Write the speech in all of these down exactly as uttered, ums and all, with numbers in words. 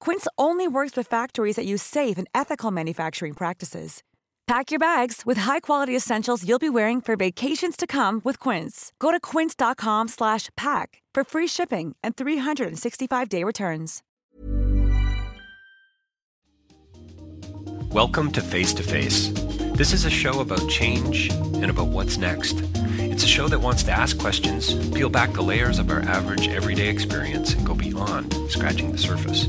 Quince only works with factories that use safe and ethical manufacturing practices. Pack your bags with high-quality essentials you'll be wearing for vacations to come with Quince. Go to quince dot com slash pack for free shipping and three sixty-five day returns. Welcome to Face to Face. This is a show about change and about what's next. It's a show that wants to ask questions, peel back the layers of our average everyday experience, and go beyond scratching the surface.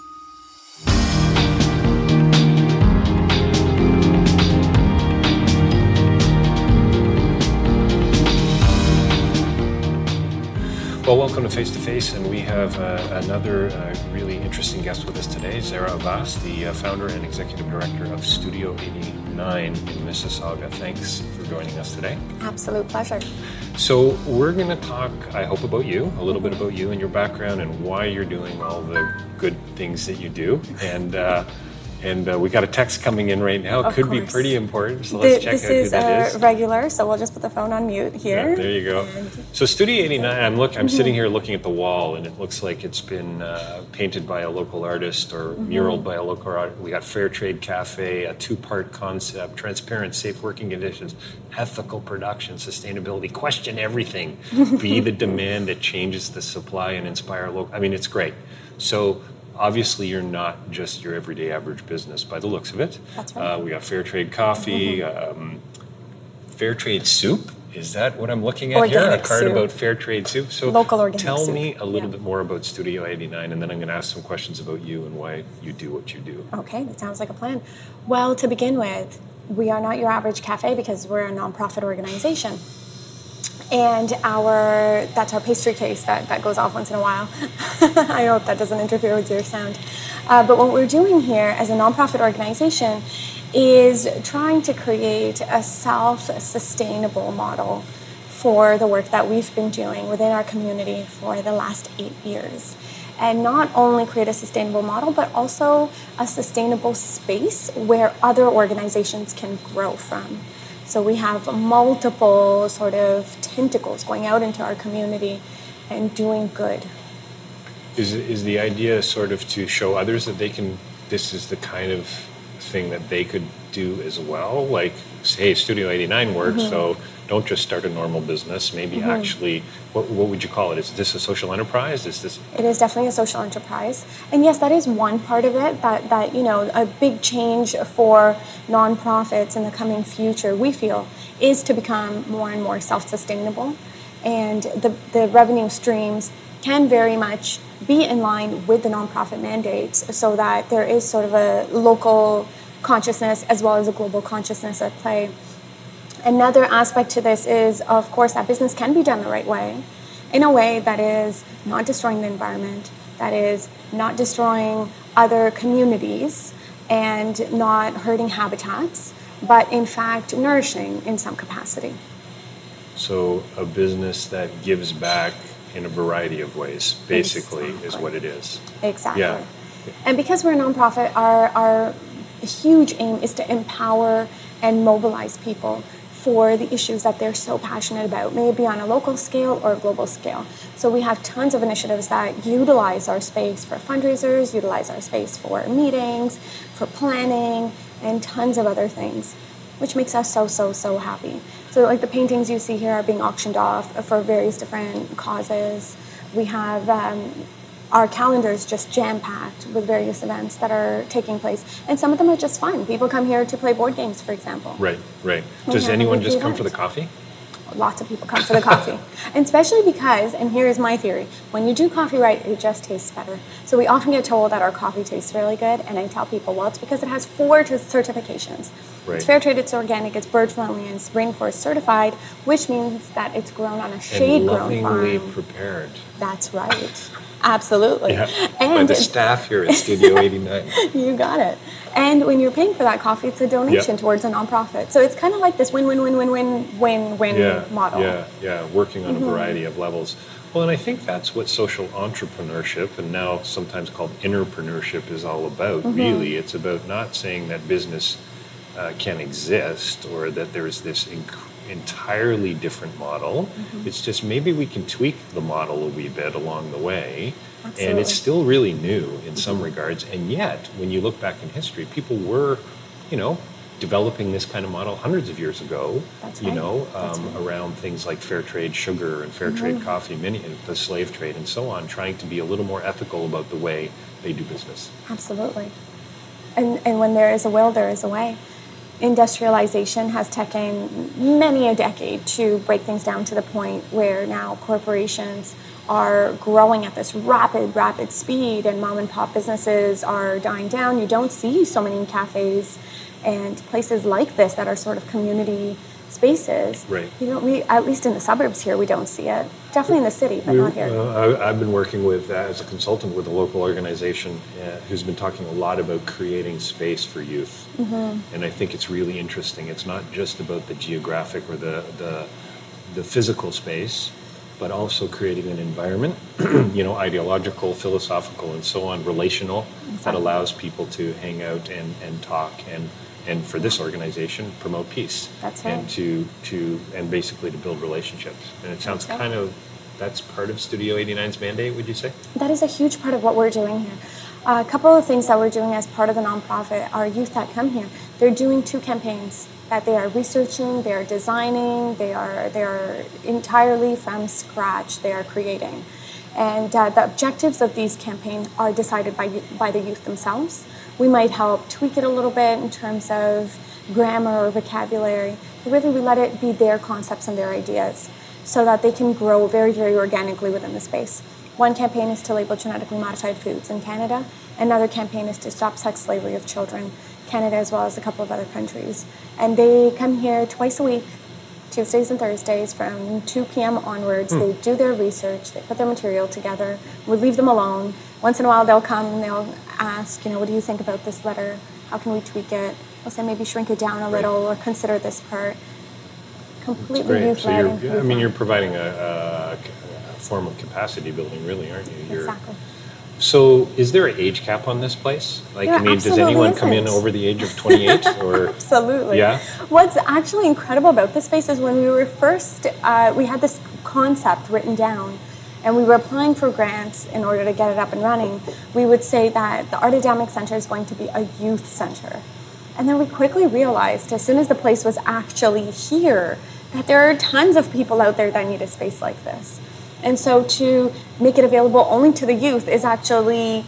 Well, welcome to Face to Face, and we have uh, another uh, really interesting guest with us today, Zara Abbas, the uh, founder and executive director of Studio eighty-nine in Mississauga. Thanks for joining us today. Absolute pleasure. So we're going to talk, I hope, about you, a little bit about you and your background and why you're doing all the good things that you do. And uh, and uh, we got a text coming in right now. It could be pretty important, so let's check out who that is. This is regular, so we'll just put the phone on mute here. Yeah, there you go. So Studio eighty-nine, I'm look. I'm mm-hmm. sitting here looking at the wall, and it looks like it's been uh, painted by a local artist or mm-hmm. muraled by a local artist. We got Fair Trade Cafe, a two-part concept, transparent, safe working conditions, ethical production, sustainability, question everything, be the demand that changes the supply and inspire local. I mean, it's great. So obviously, you're not just your everyday average business by the looks of it. That's right. Uh, we got fair trade coffee, mm-hmm. um, fair trade soup. Is that what I'm looking at organic here? A card soup. About fair trade soup. So local organic tell soup. Me a little yeah. bit more about Studio eighty-nine, and then I'm going to ask some questions about you and why you do what you do. Okay, that sounds like a plan. Well, to begin with, we are not your average cafe because we're a nonprofit organization. And our that's our pastry case that, that goes off once in a while. I hope that doesn't interfere with your sound. Uh, but what we're doing here as a nonprofit organization is trying to create a self-sustainable model for the work that we've been doing within our community for the last eight years. And not only create a sustainable model, but also a sustainable space where other organizations can grow from. So we have multiple sort of tentacles going out into our community and doing good. Is is the idea sort of to show others that they can, this is the kind of thing that they could do as well? Like, hey, Studio eighty-nine works, mm-hmm. so don't just start a normal business. Maybe mm-hmm. actually, what what would you call it? Is this a social enterprise? Is this? It is definitely a social enterprise. And yes, that is one part of it, that, that you know, a big change for nonprofits in the coming future, we feel, is to become more and more self-sustainable. And the the revenue streams can very much be in line with the nonprofit mandates so that there is sort of a local consciousness as well as a global consciousness at play. Another aspect to this is, of course, that business can be done the right way, in a way that is not destroying the environment, that is not destroying other communities and not hurting habitats, but in fact nourishing in some capacity. So a business that gives back in a variety of ways, basically, exactly. is what it is. Exactly. Yeah. And because we're a nonprofit, our, our huge aim is to empower and mobilize people for the issues that they're so passionate about, maybe on a local scale or a global scale. So we have tons of initiatives that utilize our space for fundraisers, utilize our space for meetings, for planning, and tons of other things, which makes us so, so, so happy. So like the paintings you see here are being auctioned off for various different causes. We have um, our calendars just jam-packed with various events that are taking place. And some of them are just fun. People come here to play board games, for example. Right, right. We Does anyone just come event. for the coffee? Lots of people come for the coffee. And especially because, and here is my theory, when you do coffee right, it just tastes better. So we often get told that our coffee tastes really good, and I tell people, well, it's because it has four t- certifications. Right. It's fair trade, it's organic, it's bird friendly, and it's rainforest certified, which means that it's grown on a shade-grown farm. And lovingly prepared. That's right. Absolutely. Yeah. And by the staff here at Studio eighty-nine. You got it. And when you're paying for that coffee, it's a donation yep. towards a nonprofit. So it's kind of like this win-win-win-win-win-win-win yeah, model. Yeah, yeah, working on mm-hmm. a variety of levels. Well, and I think that's what social entrepreneurship, and now sometimes called entrepreneurship, is all about, mm-hmm. really. It's about not saying that business uh, can exist or that there is this incredible, entirely different model. Mm-hmm. It's just maybe we can tweak the model a wee bit along the way. Absolutely. And it's still really new in mm-hmm. some regards. And yet, when you look back in history, people were, you know, developing this kind of model hundreds of years ago, That's you right. know, um, right. around things like fair trade sugar and fair mm-hmm. trade coffee, many, the slave trade and so on, trying to be a little more ethical about the way they do business. Absolutely. And, and when there is a will, there is a way. Industrialization has taken many a decade to break things down to the point where now corporations are growing at this rapid, rapid speed, and mom and pop businesses are dying down. You don't see so many cafes and places like this that are sort of community spaces. Right. You know, we at least in the suburbs here, we don't see it. Definitely in the city, but we, not here. Uh, I, I've been working with, uh, as a consultant with a local organization uh, who's been talking a lot about creating space for youth. Mm-hmm. And I think it's really interesting. It's not just about the geographic or the the, the physical space, but also creating an environment, you know, ideological, philosophical, and so on, relational, exactly. that allows people to hang out and, and talk and and for this organization, promote peace. That's right. And to to and basically to build relationships. And it sounds that's kind right. of, that's part of Studio eighty-nine's mandate, would you say? That is a huge part of what we're doing here. Uh, a couple of things that we're doing as part of the nonprofit, our youth that come here, they're doing two campaigns that they are researching, they are designing, they are they are entirely from scratch, they are creating. And uh, the objectives of these campaigns are decided by by the youth themselves. We might help tweak it a little bit in terms of grammar or vocabulary. But really, we let it be their concepts and their ideas so that they can grow very, very organically within the space. One campaign is to label genetically modified foods in Canada. Another campaign is to stop sex slavery of children, Canada as well as a couple of other countries. And they come here twice a week, Tuesdays and Thursdays from two p.m. onwards. Mm. They do their research, they put their material together, we leave them alone. Once in a while they'll come and they'll ask, you know, what do you think about this letter? How can we tweak it? We'll say maybe shrink it down a little or consider this part. Completely youth-led. So I mean, you're providing a, a, a form of capacity building, really, aren't you? You're, exactly. So is there an age cap on this place? Like, there I mean, does anyone isn't. come in over the age of twenty-eight? Or Absolutely. Yeah? What's actually incredible about this space is when we were first, uh, we had this concept written down, and we were applying for grants in order to get it up and running. We would say that the Art Adamic Center is going to be a youth center. And then we quickly realized, as soon as the place was actually here, that there are tons of people out there that need a space like this. And so to make it available only to the youth is actually,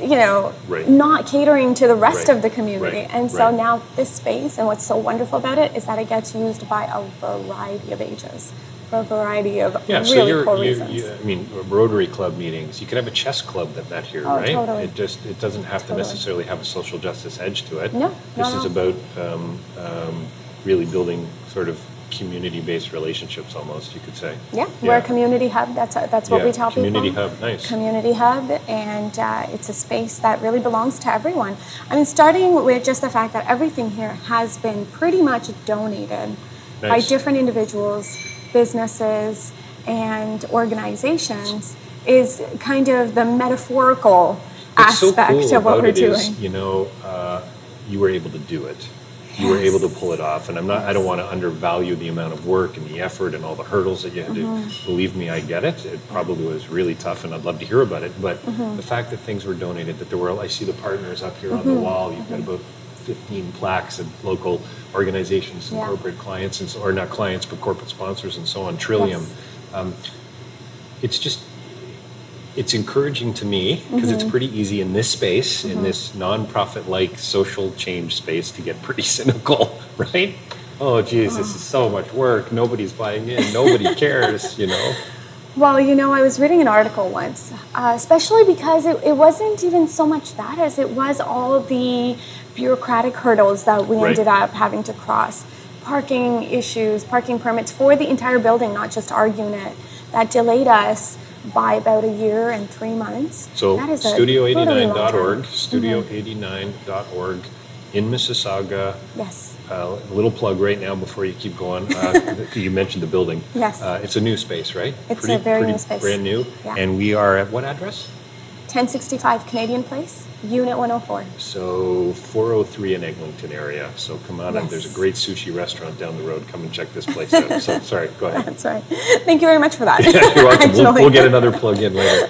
you know, right. not catering to the rest right. of the community. Right. And so right. now this space, and what's so wonderful about it, is that it gets used by a variety of ages, for a variety of yeah, really so you're, cool you, reasons. You, I mean, Rotary Club meetings, you could have a chess club that met here, oh, right? Totally. It just it doesn't have totally. to necessarily have a social justice edge to it. No, This no, is no. about um, um, really building sort of community-based relationships, almost, you could say. Yeah, yeah. We're a community hub. That's a, that's what yeah. we tell community people. Community hub, nice. Community hub, and uh, it's a space that really belongs to everyone. I mean, starting with just the fact that everything here has been pretty much donated nice. by different individuals, businesses, and organizations is kind of the metaphorical What's aspect so cool of what we're doing. Is, you know, uh, you were able to do it. You were able to pull it off, and I'm not. Yes. I don't want to undervalue the amount of work and the effort and all the hurdles that you had mm-hmm. to. Believe me, I get it. It probably was really tough, and I'd love to hear about it. But mm-hmm. the fact that things were donated, that there were, I see the partners up here mm-hmm. on the wall. You've mm-hmm. got about fifteen plaques of local organizations and yeah. corporate clients, and so, or not clients, but corporate sponsors and so on. Trillium. Yes. Um, it's just. It's encouraging to me because mm-hmm. it's pretty easy in this space, mm-hmm. in this nonprofit-like social change space, to get pretty cynical, right? Oh, geez, oh. this is so much work. Nobody's buying in. Nobody cares, you know? Well, you know, I was reading an article once, uh, especially because it, it wasn't even so much that as it was all the bureaucratic hurdles that we right. ended up having to cross. Parking issues, parking permits for the entire building, not just our unit, that delayed us by about a year and three months. So studio eighty-nine dot org, studio eighty-nine dot org in Mississauga. Yes. Uh, a little plug right now before you keep going. Uh, you mentioned the building. Yes. Uh, it's a new space, right? It's pretty, a very pretty new space. Brand new. Yeah. And we are at what address? ten sixty-five Canadian Place, Unit one oh four. So four oh three in Eglinton area. So come on yes. up. There's a great sushi restaurant down the road. Come and check this place out. So sorry, go ahead. That's right. Thank you very much for that. Yeah, you're welcome. We'll, we'll get another plug in later.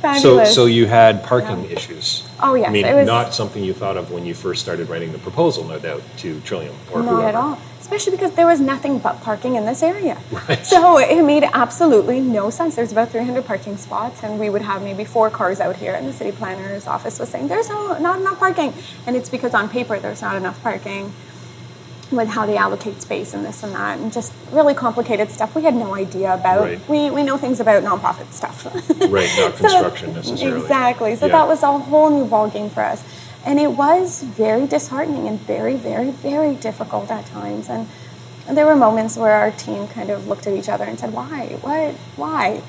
Fabulous. So, so you had parking yeah. issues. Oh yes, I mean, it was not something you thought of when you first started writing the proposal, no doubt, to Trillium or not whoever. At all. Especially because there was nothing but parking in this area. Right. So it made absolutely no sense. There's about three hundred parking spots, and we would have maybe four cars out here, and the city planner's office was saying, there's no, not enough parking. And it's because on paper there's not enough parking with how they allocate space and this and that, and just really complicated stuff we had no idea about. Right. We we know things about nonprofit stuff. Right, not construction so, necessarily. Exactly. So yeah. that was a whole new ballgame for us. And it was very disheartening and very, very, very difficult at times. And there were moments where our team kind of looked at each other and said, why? What? Why?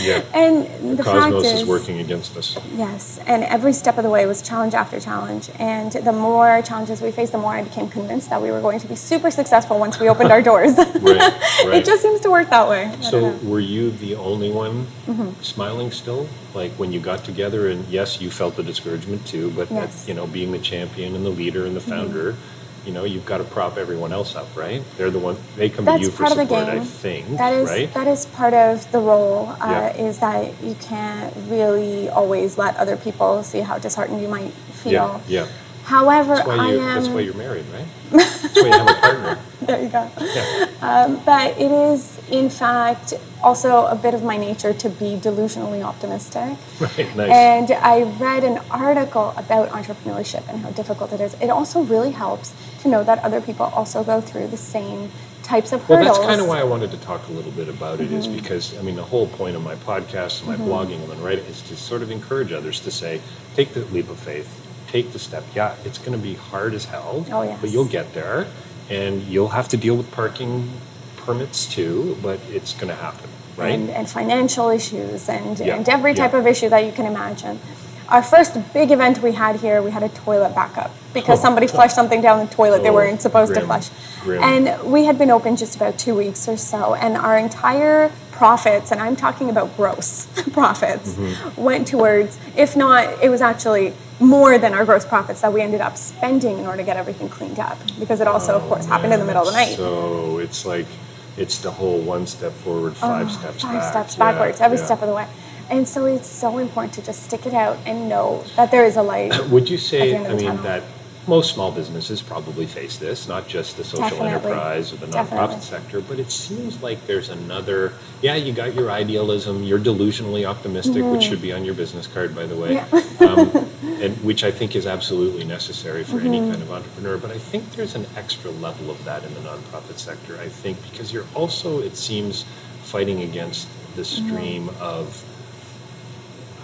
Yeah. And the, the cosmos fact is, is working against us. Yes. And every step of the way was challenge after challenge. And the more challenges we faced, the more I became convinced that we were going to be super successful once we opened our doors. Right, right. It just seems to work that way. So were you the only one mm-hmm. smiling still? Like when you got together, and yes, you felt the discouragement too, but yes. that, you know, being the champion and the leader and the founder, mm-hmm. you know, you've got to prop everyone else up, right? They're the one, they come That's to you for support, I think, that is, right? That is part of the role, uh, yeah. is that you can't really always let other people see how disheartened you might feel. Yeah, yeah. However, that's why you, I am... That's why you're married, right? That's why you have a partner. There you go. Yeah. Um, but it is, in fact, also a bit of my nature to be delusionally optimistic. Right, nice. And I read an article about entrepreneurship and how difficult it is. It also really helps to know that other people also go through the same types of hurdles. Well, that's kind of why I wanted to talk a little bit about it, mm-hmm. is because, I mean, the whole point of my podcast and my mm-hmm. blogging and my writing is to sort of encourage others to say, take the leap of faith. Take the step. Yeah, it's going to be hard as hell, oh, yes. but you'll get there, and you'll have to deal with parking permits too, but it's going to happen, right? And, and financial issues and, yeah. and every type yeah. of issue that you can imagine. Our first big event we had here, we had a toilet backup because oh. somebody flushed something down the toilet oh. they weren't supposed Grim. to flush. Grim. And we had been open just about two weeks or so, and our entire profits, and I'm talking about gross profits, mm-hmm. went towards, if not, it was actually more than our gross profits that we ended up spending in order to get everything cleaned up, because it also, oh, of course, happened man. in the middle of the night. So it's like, it's the whole one step forward, five oh, steps five back. Five steps backwards, yeah, every yeah. step of the way. And so it's so important to just stick it out and know that there is a light. Would you say, I mean, tunnel. that most small businesses probably face this, not just the social Definitely. enterprise or the nonprofit Definitely. sector, but it seems like there's another, yeah, you got your idealism, you're delusionally optimistic, mm-hmm. which should be on your business card, by the way, yeah. um, and which I think is absolutely necessary for mm-hmm. any kind of entrepreneur. But I think there's an extra level of that in the nonprofit sector, I think, because you're also, it seems, fighting against the stream mm-hmm. of,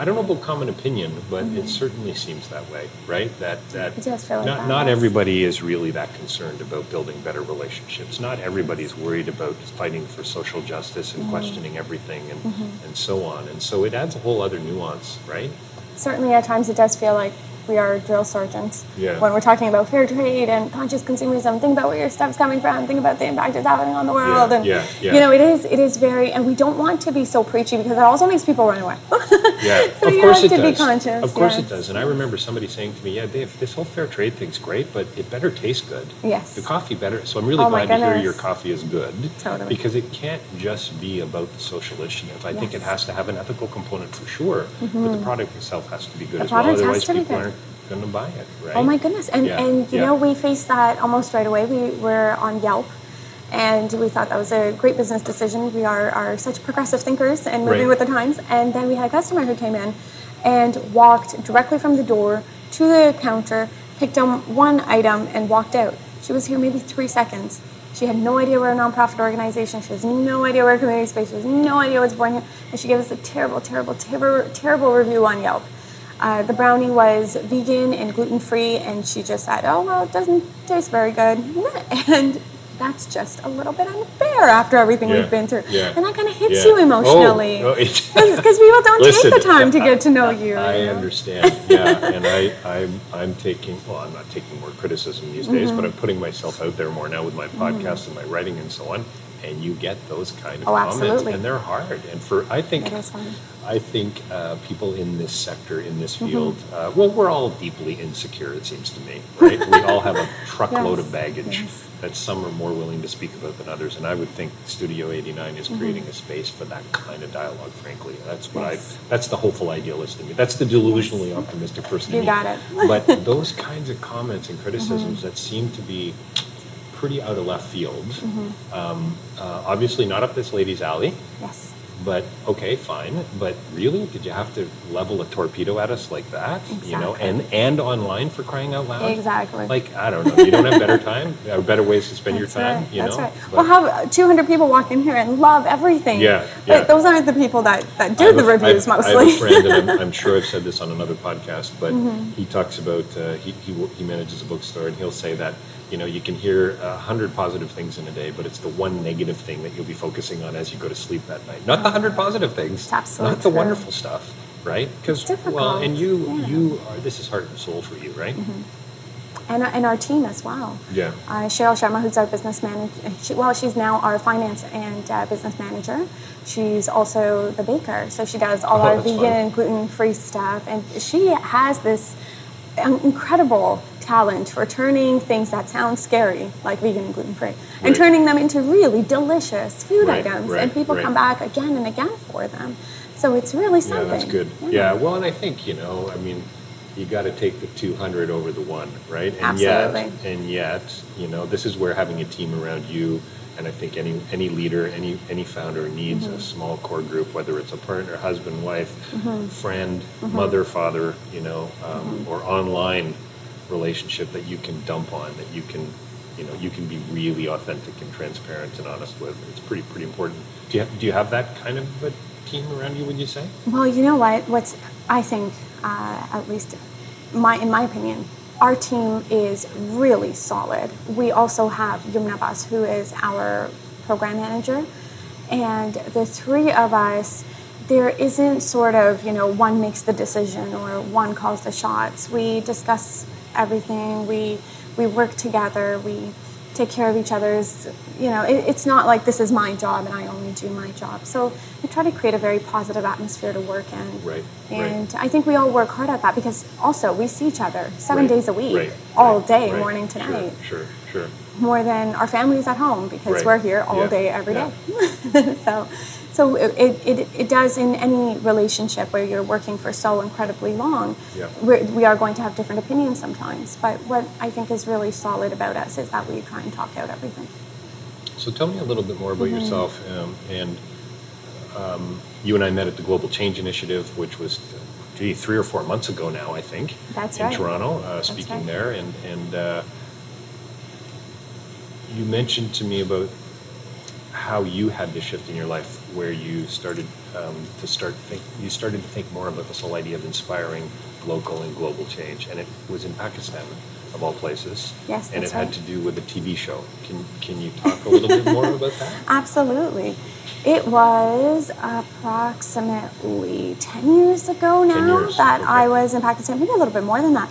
I don't know about common opinion, but mm-hmm. it certainly seems that way, right? That that it does feel like not, that, not yes. everybody is really that concerned about building better relationships. Not everybody's worried about fighting for social justice and mm-hmm. questioning everything and, mm-hmm. and so on. And so it adds a whole other nuance, right? Certainly at times it does feel like we are drill sergeants. Yeah. When we're talking about fair trade and conscious consumerism, think about where your stuff's coming from, think about the impact it's having on the world. Yeah, and yeah, yeah. you know, it is it is very, and we don't want to be so preachy because that also makes people run away. yeah, so of you course have it to does. Be conscious. Of course yes. it does. And I remember somebody saying to me, yeah, Dave, this whole fair trade thing's great, but it better taste good. Yes. The coffee better. So I'm really oh glad to hear your coffee is good. Totally. Because it can't just be about the social initiative. I yes. think it has to have an ethical component for sure, mm-hmm. but the product itself has to be good the as well. Otherwise, people aren't going to buy it, right? Oh my goodness. And yeah. and you yeah. know, we faced that almost right away. We were on Yelp and we thought that was a great business decision. We are, are such progressive thinkers and moving right. with the times. And then we had a customer who came in and walked directly from the door to the counter, picked up one item and walked out. She was here maybe three seconds. She had no idea we're a nonprofit organization. She has no idea we're a community space. She has no idea what's born here. And she gave us a terrible, terrible, terrible, terrible review on Yelp. Uh, the brownie was vegan and gluten-free, and she just said, oh, well, it doesn't taste very good. And that's just a little bit unfair after everything yeah, we've been through. Yeah, and that kind of hits yeah. you emotionally. Because oh, oh, people don't Listen, take the time to I, get to know I, you. I you know? understand, yeah. And I, I'm, I'm taking, well, I'm not taking more criticism these days, mm-hmm. but I'm putting myself out there more now with my podcast mm-hmm. and my writing and so on. And you get those kind of oh, comments, absolutely. and they're hard. And for I think, I think uh, people in this sector, in this field, mm-hmm. uh, well, we're all deeply insecure. It seems to me, right? We all have a truckload yes. of baggage yes. that some are more willing to speak about than others. And I would think Studio eighty-nine is mm-hmm. creating a space for that kind of dialogue. Frankly, that's what yes. I. That's the hopeful idealist in me. That's the delusionally yes. optimistic person. You in got me. It. But those kinds of comments and criticisms mm-hmm. that seem to be pretty out of left field. Mm-hmm. Um, uh, obviously not up this lady's alley. Yes. But okay, fine. But really, did you have to level a torpedo at us like that? Exactly. You know, and and online for crying out loud. Exactly. Like I don't know. You don't have better time or better ways to spend That's your time. Right. You That's know. Right. Well, have two hundred people walk in here and love everything. Yeah. yeah. But those aren't the people that, that do the a, reviews I've, mostly. I have a friend, and I'm, I'm sure I've said this on another podcast, but mm-hmm. he talks about uh, he, he he manages a bookstore, and he'll say that. You know, you can hear a hundred positive things in a day, but it's the one negative thing that you'll be focusing on as you go to sleep that night. Not the hundred positive things, Absolutely not the true. wonderful stuff, right? Because well, and you, yeah. you are. This is heart and soul for you, right? Mm-hmm. And and our team as well. Yeah. Uh, Cheryl Sharma, who's our business manager. She, well, she's now our finance and uh, business manager. She's also the baker, so she does all oh, our vegan fun. and gluten-free stuff, and she has this incredible talent for turning things that sound scary, like vegan and gluten-free, and right. turning them into really delicious food right, items, right, and people right. come back again and again for them. So it's really something. Yeah, that's good. Yeah, yeah well, and I think, you know, I mean, you got to take the two hundred over the one, right? And Absolutely. Yet, and yet, you know, this is where having a team around you, and I think any any leader, any any founder needs mm-hmm. a small core group, whether it's a partner, husband, wife, mm-hmm. friend, mm-hmm. mother, father, you know, um, mm-hmm. or online relationship that you can dump on, that you can, you know, you can be really authentic and transparent and honest with. It's pretty pretty important. Do you have, do you have that kind of a team around you? Would you say? Well, you know what? What's I think, uh, at least, my in my opinion. Our team is really solid. We also have Yumna Bas, who is our program manager, and the three of us there isn't sort of, you know, one makes the decision or one calls the shots. We discuss everything. We we work together. We take care of each other's, you know, it, it's not like this is my job and I only do my job. So we try to create a very positive atmosphere to work in. Right. And right. I think we all work hard at that because also we see each other seven right. days a week, right. all day, right. morning to night. Sure, sure, sure. More than our families at home because right. we're here all yeah. day, every yeah. day. so so it, it it does in any relationship where you're working for so incredibly long, yeah. we're, we are going to have different opinions sometimes. But what I think is really solid about us is that we try and talk out everything. So tell me a little bit more about mm-hmm. yourself. Um, and um, you and I met at the Global Change Initiative, which was, gee, three or four months ago now, I think. That's in right. Toronto, uh, speaking That's right. there. And... and uh, you mentioned to me about how you had this shift in your life where you started um, to start think, you started to think more about this whole idea of inspiring local and global change, and it was in Pakistan of all places. Yes, and it right. had to do with a T V show. Can can you talk a little bit more about that? Absolutely. It was approximately ten years ago now ten years, that okay. I was in Pakistan, maybe a little bit more than that.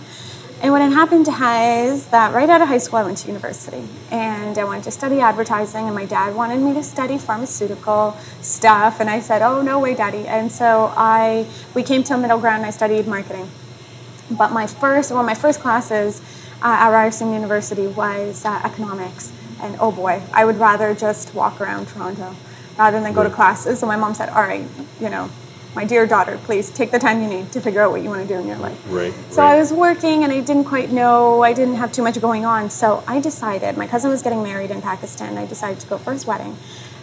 And what had happened is that right out of high school, I went to university. And I wanted to study advertising, and my dad wanted me to study pharmaceutical stuff. And I said, oh, no way, Daddy. And so I we came to a middle ground, and I studied marketing. But my first, one well, of my first classes uh, at Ryerson University was uh, economics. And oh, boy, I would rather just walk around Toronto rather than go to classes. So my mom said, all right, you know, my dear daughter, please take the time you need to figure out what you want to do in your life. Right. So right. I was working and I didn't quite know, I didn't have too much going on. So I decided, my cousin was getting married in Pakistan, I decided to go for his wedding.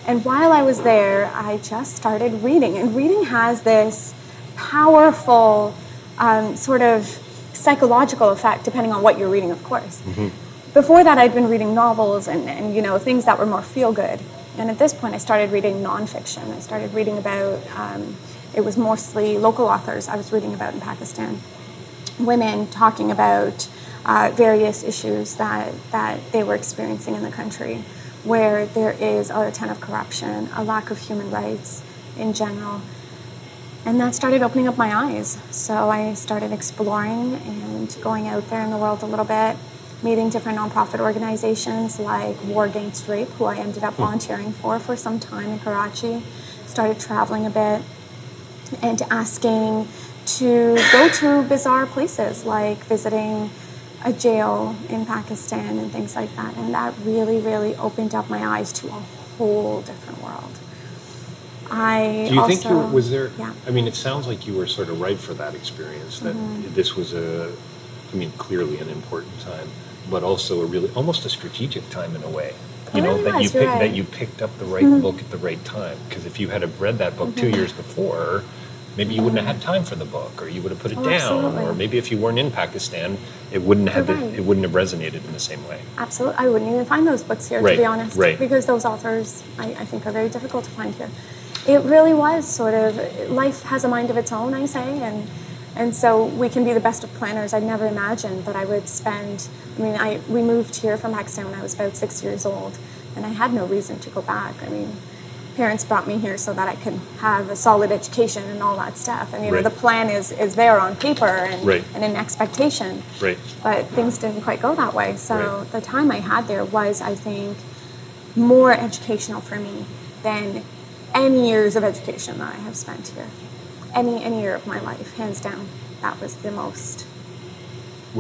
And while I was there, I just started reading. And reading has this powerful um, sort of psychological effect, depending on what you're reading, of course. Mm-hmm. Before that, I'd been reading novels and, and you know, things that were more feel-good. And at this point, I started reading nonfiction. I started reading about... Um, It was mostly local authors I was reading about in Pakistan. Women talking about uh, various issues that, that they were experiencing in the country, where there is a ton of corruption, a lack of human rights in general. And that started opening up my eyes. So I started exploring and going out there in the world a little bit, meeting different nonprofit organizations like War Against Rape, who I ended up volunteering for for some time in Karachi. Started traveling a bit. And asking to go to bizarre places, like visiting a jail in Pakistan and things like that. And that really, really opened up my eyes to a whole different world. I Do you also, think you were, was there, yeah. I mean, it sounds like you were sort of ripe for that experience, that mm-hmm. this was a, I mean, clearly an important time, but also a really, almost a strategic time in a way. You know, that you, pick, right. that you picked up the right mm-hmm. book at the right time. Because if you had have read that book mm-hmm. two years before, maybe you mm-hmm. wouldn't have had time for the book, or you would have put it oh, down, absolutely. Or maybe if you weren't in Pakistan, it wouldn't have right. it, it wouldn't have resonated in the same way. Absolutely. I wouldn't even find those books here, right. to be honest, right. because those authors, I, I think, are very difficult to find here. It really was sort of, life has a mind of its own, I say, and... And so we can be the best of planners. I'd never imagined that I would spend, I mean, I we moved here from Pakistan when I was about six years old, and I had no reason to go back. I mean, parents brought me here so that I could have a solid education and all that stuff. And, you know, right. the plan is, is there on paper and, right. and in expectation. Right. But things didn't quite go that way. So right. the time I had there was, I think, more educational for me than any years of education that I have spent here. Any any year of my life, hands down, that was the most.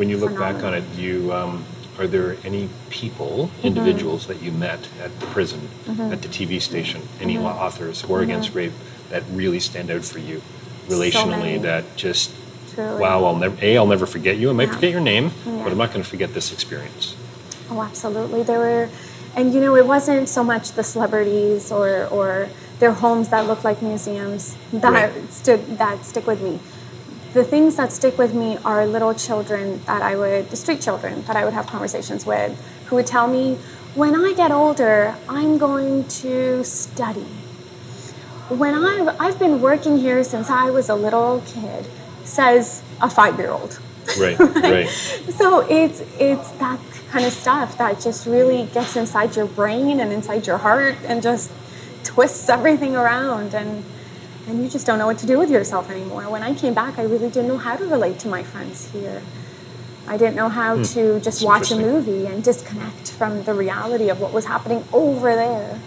When you look phenomenal. Back on it, you um, are there any people, mm-hmm. individuals that you met at the prison, mm-hmm. at the T V station, mm-hmm. any mm-hmm. authors who are mm-hmm. against rape that really stand out for you, relationally, so that just Truly. Wow, I'll never a I'll never forget you. I might yeah. forget your name, yeah. but I'm not going to forget this experience. Oh, absolutely, there were, and you know, it wasn't so much the celebrities or or. Their homes that look like museums that right. stood that stick with me. The things that stick with me are little children that I would, the street children that I would have conversations with, who would tell me, when I get older, I'm going to study. When I've, I've been working here since I was a little kid, says a five-year-old. Right, right, right. So it's it's that kind of stuff that just really gets inside your brain and inside your heart and just twists everything around, and and you just don't know what to do with yourself anymore. When I came back, I really didn't know how to relate to my friends here. I didn't know how mm. to just That's watch a movie and disconnect from the reality of what was happening over there.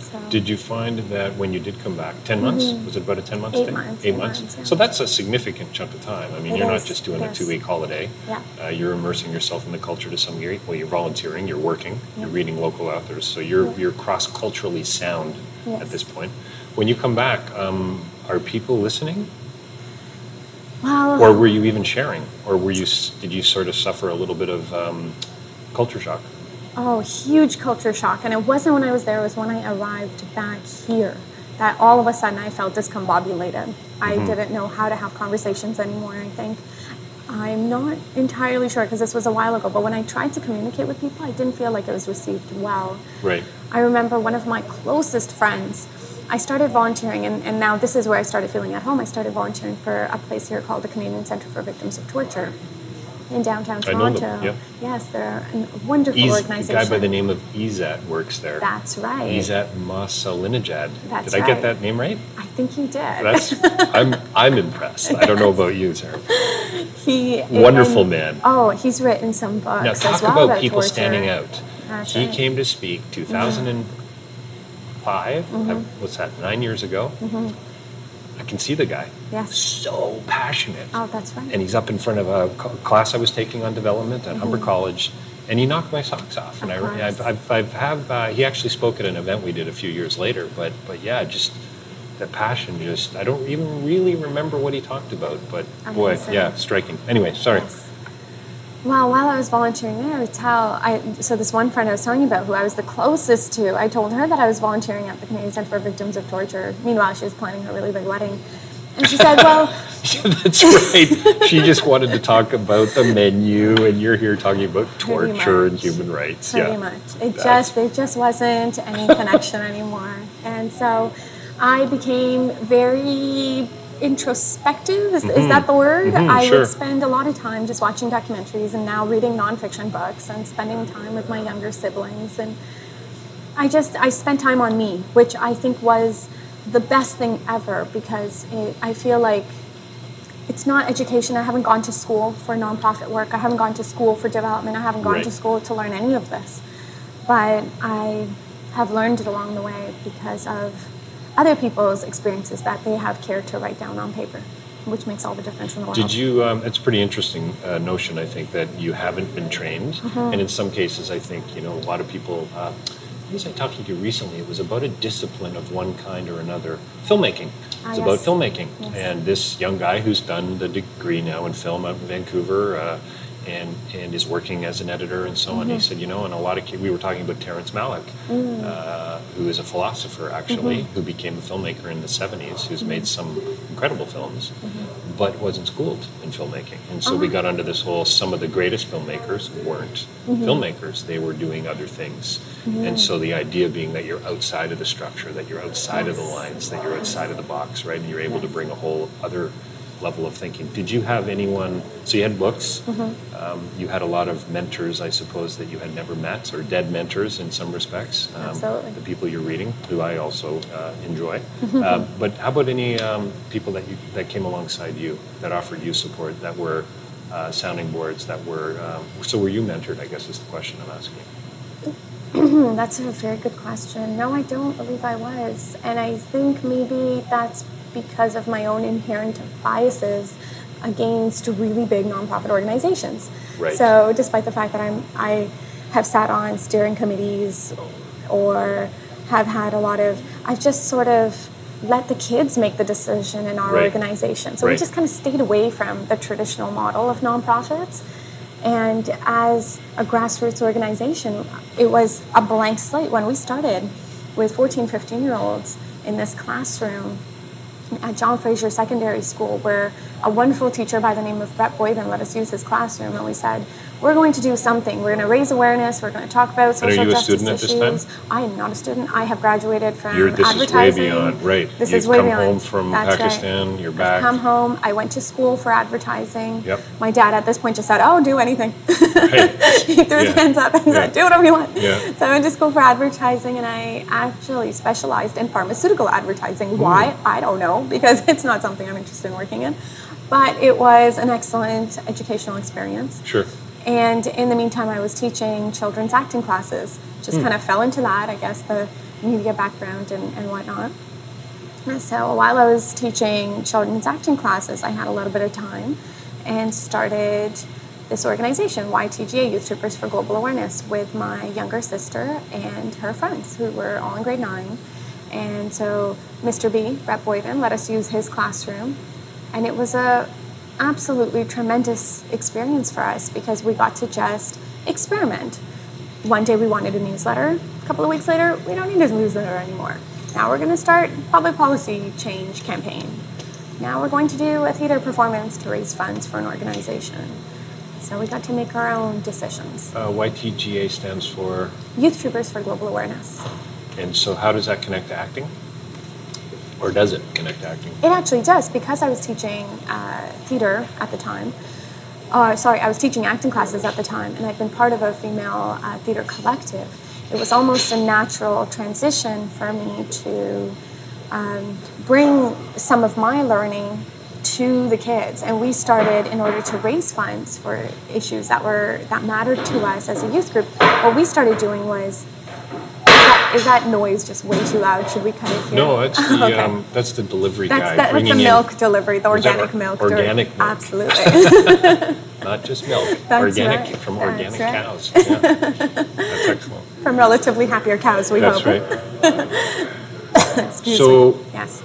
So. Did you find that when you did come back, ten months? Mm-hmm. Was it about a ten-month stay? Eight months. Eight, eight months. months yeah. So that's a significant chunk of time. I mean, it you're is. not just doing it a is. two-week holiday. Yeah. Uh, you're immersing yourself in the culture to some degree. Well, you're volunteering, you're working, yeah. you're reading local authors. So you're yeah. you're cross-culturally sound yes. at this point. When you come back, um, are people listening? Well, or were you even sharing? Or were you? Did you sort of suffer a little bit of um, culture shock? Oh, huge culture shock. And it wasn't when I was there, it was when I arrived back here that all of a sudden I felt discombobulated. Mm-hmm. I didn't know how to have conversations anymore, I think. I'm not entirely sure because this was a while ago, but when I tried to communicate with people, I didn't feel like it was received well. Right. I remember one of my closest friends, I started volunteering, and, and now this is where I started feeling at home. I started volunteering for a place here called the Canadian Centre for Victims of Torture. In downtown Toronto. I know them. Yep. Yes, they're a wonderful Ez- organization. A guy by the name of Ezat works there. That's right. Ezat Masalinejad. That's did I right. get that name right? I think you did. That's, I'm I'm impressed. I don't know about you, Sarah. He wonderful and, man. Oh, he's written some books. Now talk as well about, about people torture. Standing out. That's he right. came to speak two thousand five. Mm-hmm. I, what's that? Nine years ago. Mm-hmm. I can see the guy. Yes. So passionate. Oh, that's right. And he's up in front of a class I was taking on development at mm-hmm. Humber College, and he knocked my socks off. Of and I, I've, I've, I've have, uh, he actually spoke at an event we did a few years later. But, but yeah, just the passion. Just I don't even really remember what he talked about. But I boy, so. yeah, striking. Anyway, sorry. Yes. Well, while I was volunteering there, I would tell, I, so this one friend I was telling you about who I was the closest to, I told her that I was volunteering at the Canadian Centre for Victims of Torture. Meanwhile, she was planning her really big wedding. And she said, well... That's right. She just wanted to talk about the menu, and you're here talking about torture and human rights. Pretty yeah. much. It That's... just, there just wasn't any connection anymore. And so I became very... introspective is, mm-hmm. is that the word? Mm-hmm, I sure. would spend a lot of time just watching documentaries and now reading nonfiction books and spending time with my younger siblings, and I just I spent time on me, which I think was the best thing ever, because it, I feel like it's not education. I haven't gone to school for nonprofit work. I haven't gone to school for development. I haven't gone right. to school to learn any of this, but I have learned it along the way because of other people's experiences that they have cared to write down on paper, which makes all the difference in the world. Did you, um, it's a pretty interesting uh, notion, I think, that you haven't been trained. Mm-hmm. And in some cases, I think, you know, a lot of people, uh, who was I talking to recently? It was about a discipline of one kind or another. Filmmaking. It's ah, yes. about filmmaking. Yes. And this young guy who's done the degree now in film out in Vancouver, uh, And, and is working as an editor and so on. Mm-hmm. He said, you know, and a lot of kids, we were talking about Terrence Malick, mm. uh, who is a philosopher, actually, mm-hmm. who became a filmmaker in the seventies, who's mm-hmm. made some incredible films, mm-hmm. but wasn't schooled in filmmaking. And so uh-huh. we got under this whole, some of the greatest filmmakers weren't mm-hmm. filmmakers. They were doing other things. Mm-hmm. And so the idea being that you're outside of the structure, that you're outside yes. of the lines, that you're outside of the box, right? And you're able yes. to bring a whole other... level of thinking. Did you have anyone, so you had books, mm-hmm. um, you had a lot of mentors, I suppose, that you had never met, or dead mentors in some respects, um, Absolutely. the people you're reading, who I also uh, enjoy. uh, but how about any um, people that you that came alongside you, that offered you support, that were uh, sounding boards, that were, um, so were you mentored, I guess is the question I'm asking. That's a very good question. No, I don't believe I was. And I think maybe that's because of my own inherent biases against really big nonprofit organizations. Right. So despite the fact that I'm, I have sat on steering committees or have had a lot of, I've just sort of let the kids make the decision in our right. organization. So right. we just kind of stayed away from the traditional model of nonprofits. And as a grassroots organization, it was a blank slate when we started with fourteen, fifteen-year-olds in this classroom at John Fraser Secondary School, where a wonderful teacher by the name of Brett Boyden let us use his classroom, and we said, we're going to do something. We're going to raise awareness. We're going to talk about social justice issues. And are you a student at this time? I am not a student. I have graduated from you're, this advertising. This is way beyond, right. This You've is way beyond. You've come home from That's Pakistan. Right. You're back. I've come home. I went to school for advertising. Yep. My dad at this point just said, oh, do anything. Right. He threw yeah. his hands up and yeah. said, do whatever you want. Yeah. So I went to school for advertising, and I actually specialized in pharmaceutical advertising. Ooh. Why? I don't know, because it's not something I'm interested in working in. But it was an excellent educational experience. Sure. And in the meantime, I was teaching children's acting classes. Just mm. kind of fell into that, I guess, the media background and, and whatnot. And so while I was teaching children's acting classes, I had a little bit of time and started this organization, Y T G A, Youth Troopers for Global Awareness, with my younger sister and her friends who were all in grade nine. And so Mister B, Brett Boyden, let us use his classroom. And it was a absolutely tremendous experience for us because we got to just experiment. One day we wanted a newsletter. A couple of weeks later, we don't need a newsletter anymore. Now we're going to start public policy change campaign. Now we're going to do a theater performance to raise funds for an organization. So we got to make our own decisions. Uh, Y T G A stands for? Youth Troopers for Global Awareness. And so how does that connect to acting? Or does it connect to acting? It actually does, because I was teaching uh, theater at the time. Uh, sorry, I was teaching acting classes at the time, and I'd been part of a female uh, theater collective. It was almost a natural transition for me to um, bring some of my learning to the kids. And we started, in order to raise funds for issues that were that mattered to us as a youth group, what we started doing was, is that noise just way too loud? Should we cut it here? No, that's the, okay. um, that's the delivery that's guy. The, that's the milk in. delivery, the organic milk. Organic milk. Absolutely. Not just milk. That's organic right. From organic that's cows. Right. Yeah. That's excellent. From relatively happier cows, we that's hope. That's right. Excuse so, me. Yes.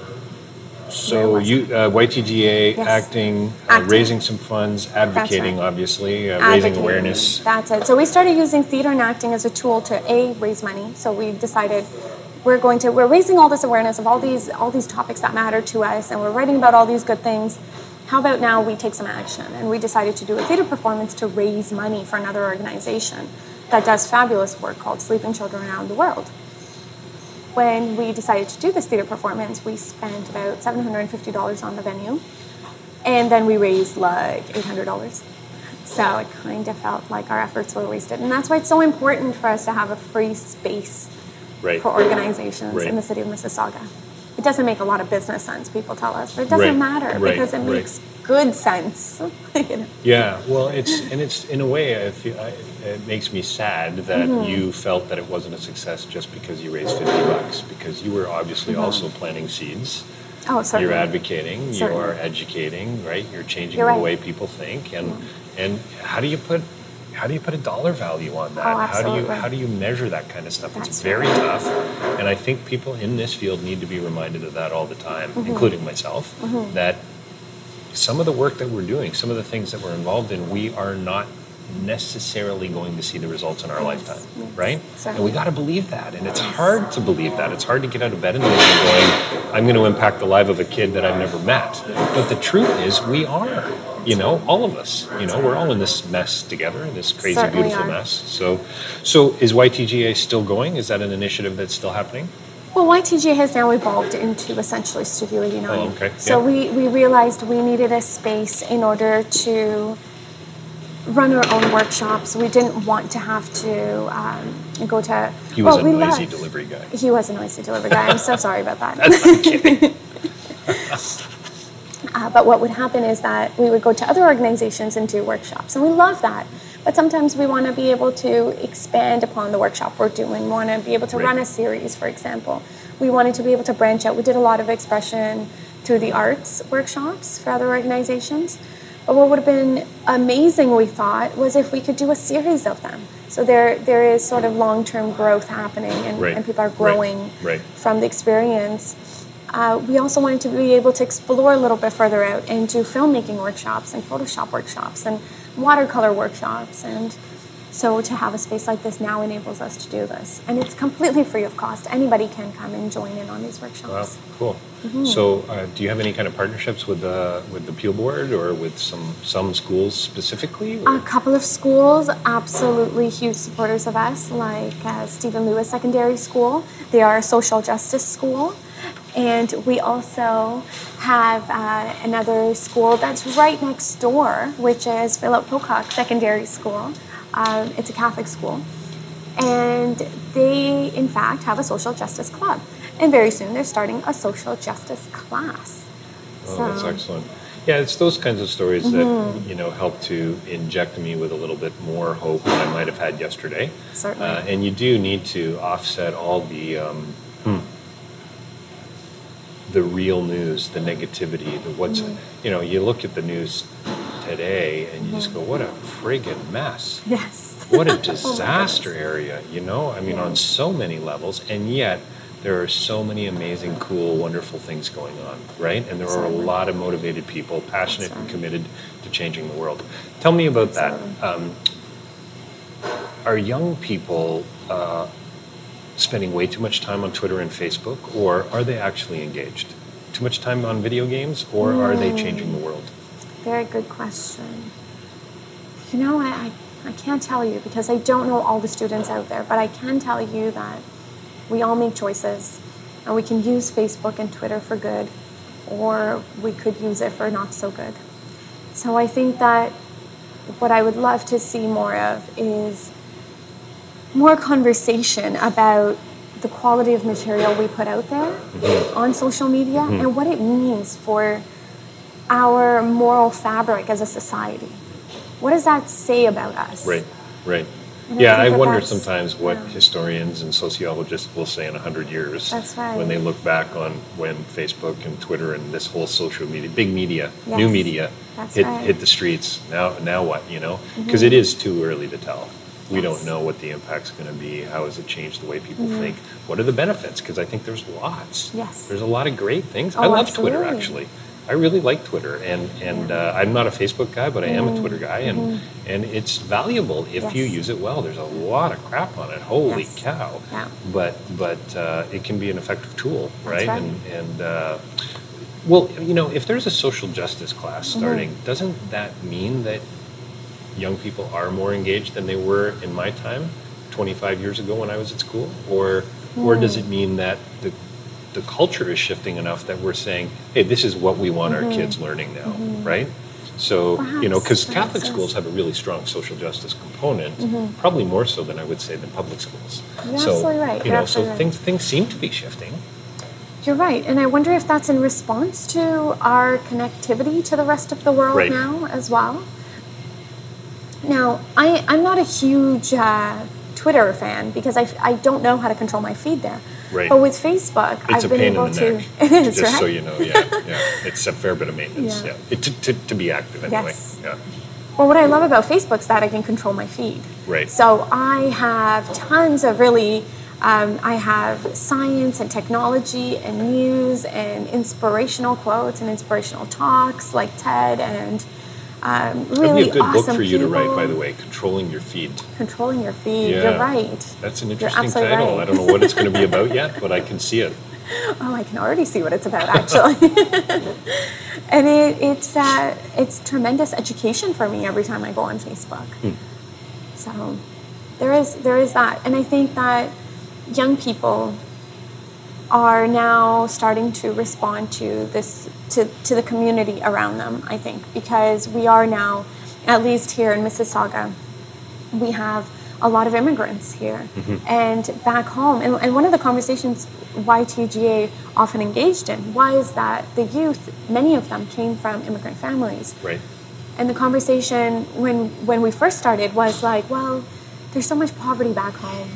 So you uh, Y T G A, yes. acting, acting. Uh, raising some funds, advocating, right. obviously, uh, advocating. Raising awareness. That's it. So we started using theater and acting as a tool to, A, raise money. So we decided we're going to, we're raising all this awareness of all these, all these topics that matter to us, and we're writing about all these good things. How about now we take some action? And we decided to do a theater performance to raise money for another organization that does fabulous work called Sleeping Children Around the World. When we decided to do this theater performance, we spent about seven hundred fifty dollars on the venue, and then we raised like eight hundred dollars. So it kind of felt like our efforts were wasted, and that's why it's so important for us to have a free space right. for organizations right. in the city of Mississauga. It doesn't make a lot of business sense, people tell us, but it doesn't right. matter right. because it right. makes good sense. You know? Yeah, well, it's and it's in a way, I feel, I, it makes me sad that mm-hmm. you felt that it wasn't a success just because you raised fifty bucks, because you were obviously mm-hmm. also planting seeds. Oh, certainly. You're advocating, certainly. You are educating, right? You're changing You're right. the way people think, and mm-hmm. and how do you put how do you put a dollar value on that? Oh, absolutely. How do you how do you measure that kind of stuff? That's it's very right. tough, and I think people in this field need to be reminded of that all the time, mm-hmm. including myself, mm-hmm. that some of the work that we're doing, some of the things that we're involved in, we are not necessarily going to see the results in our yes. lifetime, yes. right? Exactly. And we got to believe that, and it's yes. hard to believe that. It's hard to get out of bed in the morning going, I'm going to impact the life of a kid that I've never met. But the truth is, we are. You know, all of us. You know, we're all in this mess together, in this crazy, Certainly beautiful are. mess. So, so is Y T G A still going? Is that an initiative that's still happening? Well, Y T G A has now evolved into essentially Studio eighty-nine. Oh, okay. So yeah. we, we realized we needed a space in order to run our own workshops. We didn't want to have to um, go to... He was well, a noisy love. delivery guy. He was a noisy delivery guy. I'm so sorry about that. That's not kidding. Uh, but what would happen is that we would go to other organizations and do workshops, and we love that. But sometimes we want to be able to expand upon the workshop we're doing. We want to be able to right. run a series, for example. We wanted to be able to branch out. We did a lot of expression through the arts workshops for other organizations. But what would have been amazing, we thought, was if we could do a series of them. So there, there is sort of long-term growth happening, and, right. and people are growing right. Right. from the experience. Uh, we also wanted to be able to explore a little bit further out and do filmmaking workshops and Photoshop workshops and watercolor workshops. And so to have a space like this now enables us to do this. And it's completely free of cost. Anybody can come and join in on these workshops. Wow, cool. Mm-hmm. So, uh, do you have any kind of partnerships with the with the Peel Board or with some some schools specifically? Or? A couple of schools, absolutely huge supporters of us, like uh, Stephen Lewis Secondary School. They are a social justice school. And we also have uh, another school that's right next door, which is Philip Pocock Secondary School. Um, it's a Catholic school. And they, in fact, have a social justice club. And very soon they're starting a social justice class. Oh, so. That's excellent. Yeah, it's those kinds of stories mm-hmm. that, you know, help to inject me with a little bit more hope than I might have had yesterday. Certainly. Uh, and you do need to offset all the... Um, hmm. the real news, the negativity, the what's, mm-hmm. you know, you look at the news today and you mm-hmm. just go, what a friggin' mess. Yes. What a disaster oh area, you know? I mean, yeah. on so many levels, and yet there are so many amazing, cool, wonderful things going on, right? And there are a lot of motivated people, passionate and committed to changing the world. Tell me about that. Um, are young people... Uh, spending way too much time on Twitter and Facebook, or are they actually engaged? Too much time on video games, or mm. are they changing the world? Very good question. You know, I, I can't tell you because I don't know all the students out there, but I can tell you that we all make choices, and we can use Facebook and Twitter for good, or we could use it for not so good. So I think that what I would love to see more of is more conversation about the quality of material we put out there on social media mm-hmm. and what it means for our moral fabric as a society. What does that say about us? Right, right. And yeah, I, I wonder sometimes what yeah. historians and sociologists will say in one hundred years that's right. when they look back on when Facebook and Twitter and this whole social media, big media, yes. new media hit, right. hit the streets. Now, now what, you know? Because mm-hmm. it is too early to tell. We don't know what the impact's going to be. How has it changed the way people mm-hmm. think? What are the benefits? Because I think there's lots. Yes. There's a lot of great things. Oh, I love absolutely. Twitter, actually. I really like Twitter. And, and uh, I'm not a Facebook guy, but I am mm-hmm. a Twitter guy. And mm-hmm. and it's valuable if yes. you use it well. There's a lot of crap on it. Holy yes. cow. Yeah. But but uh, it can be an effective tool, right? right. And, and uh, well, you know, if there's a social justice class starting, mm-hmm. doesn't that mean that young people are more engaged than they were in my time, twenty-five years ago when I was at school? Or mm. or does it mean that the the culture is shifting enough that we're saying, hey, this is what we want mm-hmm. our kids learning now, mm-hmm. right? So, perhaps, you know, because Catholic schools have a really strong social justice component, mm-hmm. probably more so than I would say than public schools. You're so, absolutely right. You know, so right. things things seem to be shifting. You're right. And I wonder if that's in response to our connectivity to the rest of the world right. now as well. Now, I, I'm not a huge uh, Twitter fan because I, I don't know how to control my feed there. Right. But with Facebook, it's I've been able to... It's a pain in the neck, to, just right? so you know, yeah, yeah. It's a fair bit of maintenance, yeah. yeah. It, to, to, to be active anyway. Yes. Yeah. Well, what I love about Facebook is that I can control my feed. Right. So I have tons of really... Um, I have science and technology and news and inspirational quotes and inspirational talks like TED and... Um, really That'd be a good awesome book for you people. To write, by the way, Controlling Your Feed. Controlling Your Feed, yeah. You're right. That's an interesting title. Right. I don't know what it's going to be about yet, but I can see it. Oh, I can already see what it's about, actually. And it, it's uh, it's tremendous education for me every time I go on Facebook. Hmm. So there is there is that. And I think that young people are now starting to respond to this to, to the community around them, I think, because we are now, at least here in Mississauga, we have a lot of immigrants here mm-hmm. and back home. And, and one of the conversations Y T G A often engaged in was that the youth, many of them came from immigrant families. Right. And the conversation when when we first started was like, well, there's so much poverty back home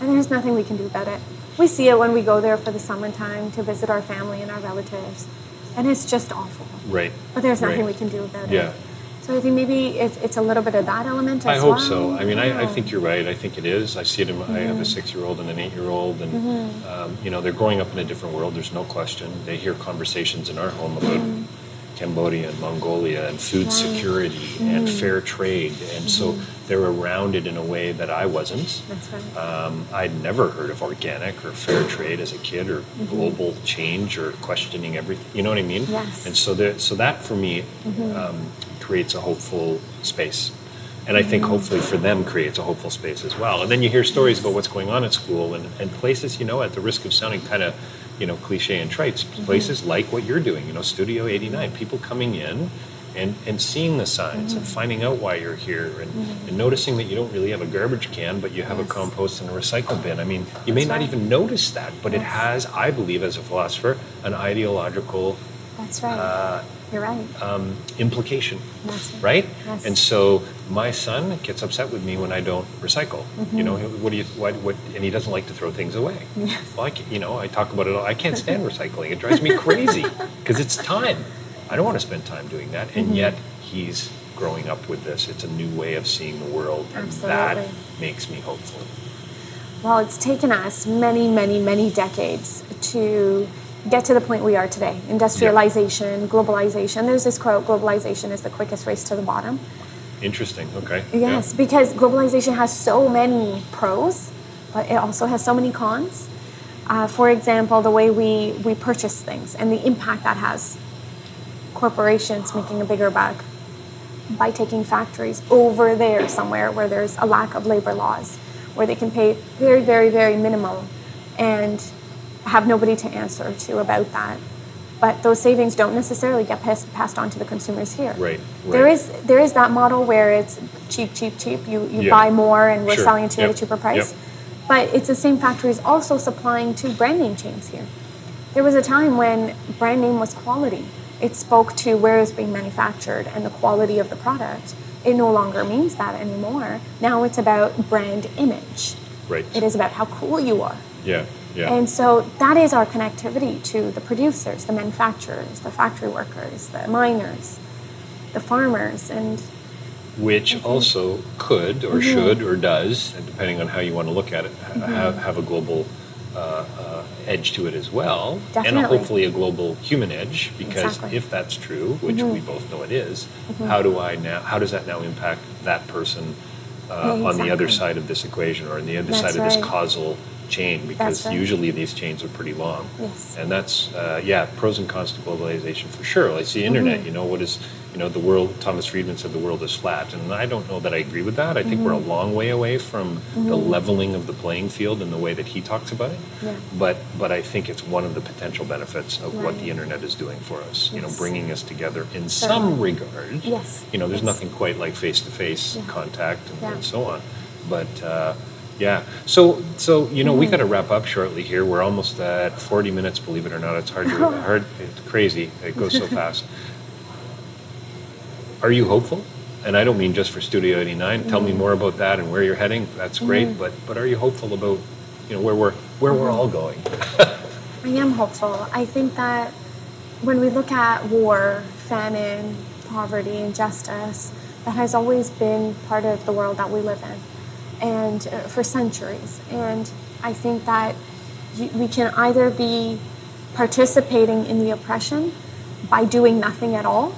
and there's nothing we can do about it. We see it when we go there for the summertime to visit our family and our relatives. And it's just awful. Right. But there's nothing right. we can do about yeah. it. So I think maybe it's, it's a little bit of that element as well. I hope well. so. I mean, yeah. I, I think you're right. I think it is. I see it in my, mm-hmm. I have a six-year-old and an eight-year-old. And, mm-hmm. um, you know, they're growing up in a different world. There's no question. They hear conversations in our home about... Mm-hmm. Cambodia and Mongolia and food wow. security mm. and fair trade. And mm-hmm. so they were rounded in a way that I wasn't. That's right. Um, I'd never heard of organic or fair trade as a kid or mm-hmm. global change or questioning everything. You know what I mean? Yes. And so, there, so that for me mm-hmm. um, creates a hopeful space. And I think hopefully for them creates a hopeful space as well. And then you hear stories about what's going on at school and, and places, you know, at the risk of sounding kind of, you know, cliche and trite, places mm-hmm. like what you're doing, you know, Studio eighty-nine, people coming in and, and seeing the signs mm-hmm. and finding out why you're here and, mm-hmm. and noticing that you don't really have a garbage can, but you have yes. a compost and a recycle bin. I mean, you may That's not right. even notice that, but yes. it has, I believe, as a philosopher, an ideological... That's right. Uh, You're right. Um, implication, yes. right? Yes. And so my son gets upset with me when I don't recycle. Mm-hmm. You know, what do you? What, what? And he doesn't like to throw things away. Yes. Well, I can, you know, I talk about it all. I can't stand recycling. It drives me crazy because it's time. I don't want to spend time doing that. And mm-hmm. yet he's growing up with this. It's a new way of seeing the world, Absolutely. And that makes me hopeful. Well, it's taken us many, many, many decades to get to the point we are today. Industrialization, yeah. globalization. There's this quote, globalization is the quickest race to the bottom. Interesting, okay. Yes, yeah. because globalization has so many pros, but it also has so many cons. Uh, for example, the way we, we purchase things and the impact that has. Corporations making a bigger buck by taking factories over there somewhere where there's a lack of labor laws, where they can pay very, very, very minimum and have nobody to answer to about that. But those savings don't necessarily get passed, passed on to the consumers here. Right, right. There is there is that model where it's cheap, cheap, cheap. You, you yeah. buy more and we're sure. selling to you yep. at a cheaper price. Yep. But it's the same factories also supplying to brand name chains here. There was a time when brand name was quality. It spoke to where it's being manufactured and the quality of the product. It no longer means that anymore. Now it's about brand image. Right. It is about how cool you are. Yeah. Yeah. And so that is our connectivity to the producers, the manufacturers, the factory workers, the miners, the farmers, and which mm-hmm. also could or mm-hmm. should or does, depending on how you want to look at it, mm-hmm. have, have a global uh, uh, edge to it as well, Definitely. And hopefully a global human edge. Because exactly. if that's true, which mm-hmm. we both know it is, mm-hmm. how do I now? How does that now impact that person uh, yeah, exactly. on the other side of this equation or on the other that's side of right. this causal? Chain because right. usually these chains are pretty long, yes. and that's uh, yeah pros and cons to globalization for sure. Like the internet, mm-hmm. you know what is you know the world. Thomas Friedman said the world is flat, and I don't know that I agree with that. I think mm-hmm. we're a long way away from mm-hmm. the leveling of the playing field in the way that he talks about it. Yeah. But but I think it's one of the potential benefits of right. what the internet is doing for us. Yes. You know, bringing us together in so, some regard. Yes. You know, there's yes. nothing quite like face to face contact and, yeah. and so on, but. Uh, Yeah. So, so you know, mm-hmm. we got to wrap up shortly here. We're almost at forty minutes, believe it or not. It's hard to, hard, it's crazy. It goes so fast. Are you hopeful? And I don't mean just for Studio eighty-nine. Mm-hmm. Tell me more about that and where you're heading. That's great. Mm-hmm. But, but are you hopeful about, you know, where we're, where mm-hmm. we're all going? I am hopeful. I think that when we look at war, famine, poverty, injustice, that has always been part of the world that we live in. And uh, for centuries. And I think that you, we can either be participating in the oppression by doing nothing at all,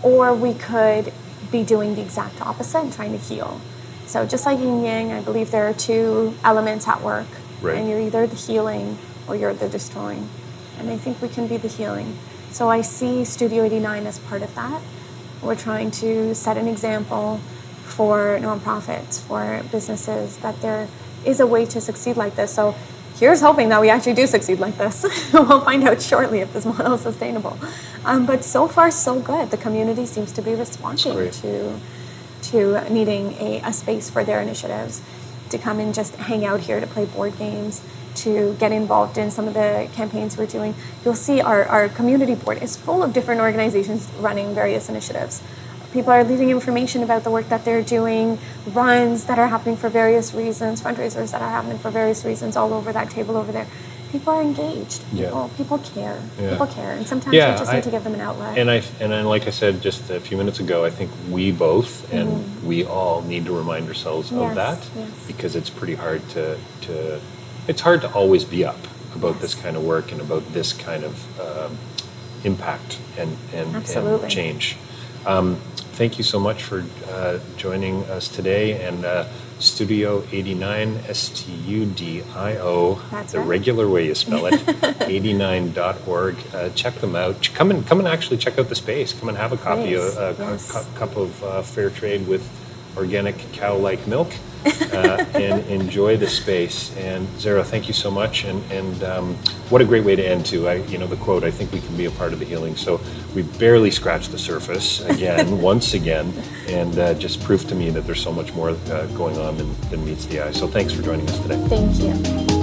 or we could be doing the exact opposite and trying to heal. So just like yin yang, I believe there are two elements at work. Right. And you're either the healing or you're the destroying. And I think we can be the healing. So I see Studio eighty-nine as part of that. We're trying to set an example for nonprofits, for businesses, that there is a way to succeed like this. So here's hoping that we actually do succeed like this. We'll find out shortly if this model is sustainable. Um, but so far, so good. The community seems to be responding to to needing a, a space for their initiatives, to come and just hang out here, to play board games, to get involved in some of the campaigns we're doing. You'll see our, our community board is full of different organizations running various initiatives. People are leaving information about the work that they're doing, runs that are happening for various reasons, fundraisers that are happening for various reasons all over that table over there. People are engaged. People, yeah. people care. Yeah. People care. And sometimes yeah, we just I, need to give them an outlet. And I and then, like I said just a few minutes ago, I think we both mm-hmm. and we all need to remind ourselves yes, of that yes. because it's pretty hard to, to... It's hard to always be up about yes. this kind of work and about this kind of... Um, impact and, and, and change. Um, thank you so much for uh, joining us today. And uh, Studio eighty-nine, S T U D I O, that's the right. regular way you spell it, eighty-nine dot org. Uh, check them out. Come and come and actually check out the space. Come and have a copy, nice. a, a yes. cu- cu- cup of uh, Fair Trade with organic cow-like milk uh, and enjoy the space. And Zara, thank you so much. And, and um, what a great way to end too. I, you know, the quote, I think we can be a part of the healing. So we barely scratched the surface again, once again, and uh, just proof to me that there's so much more uh, going on than, than meets the eye. So thanks for joining us today. Thank you.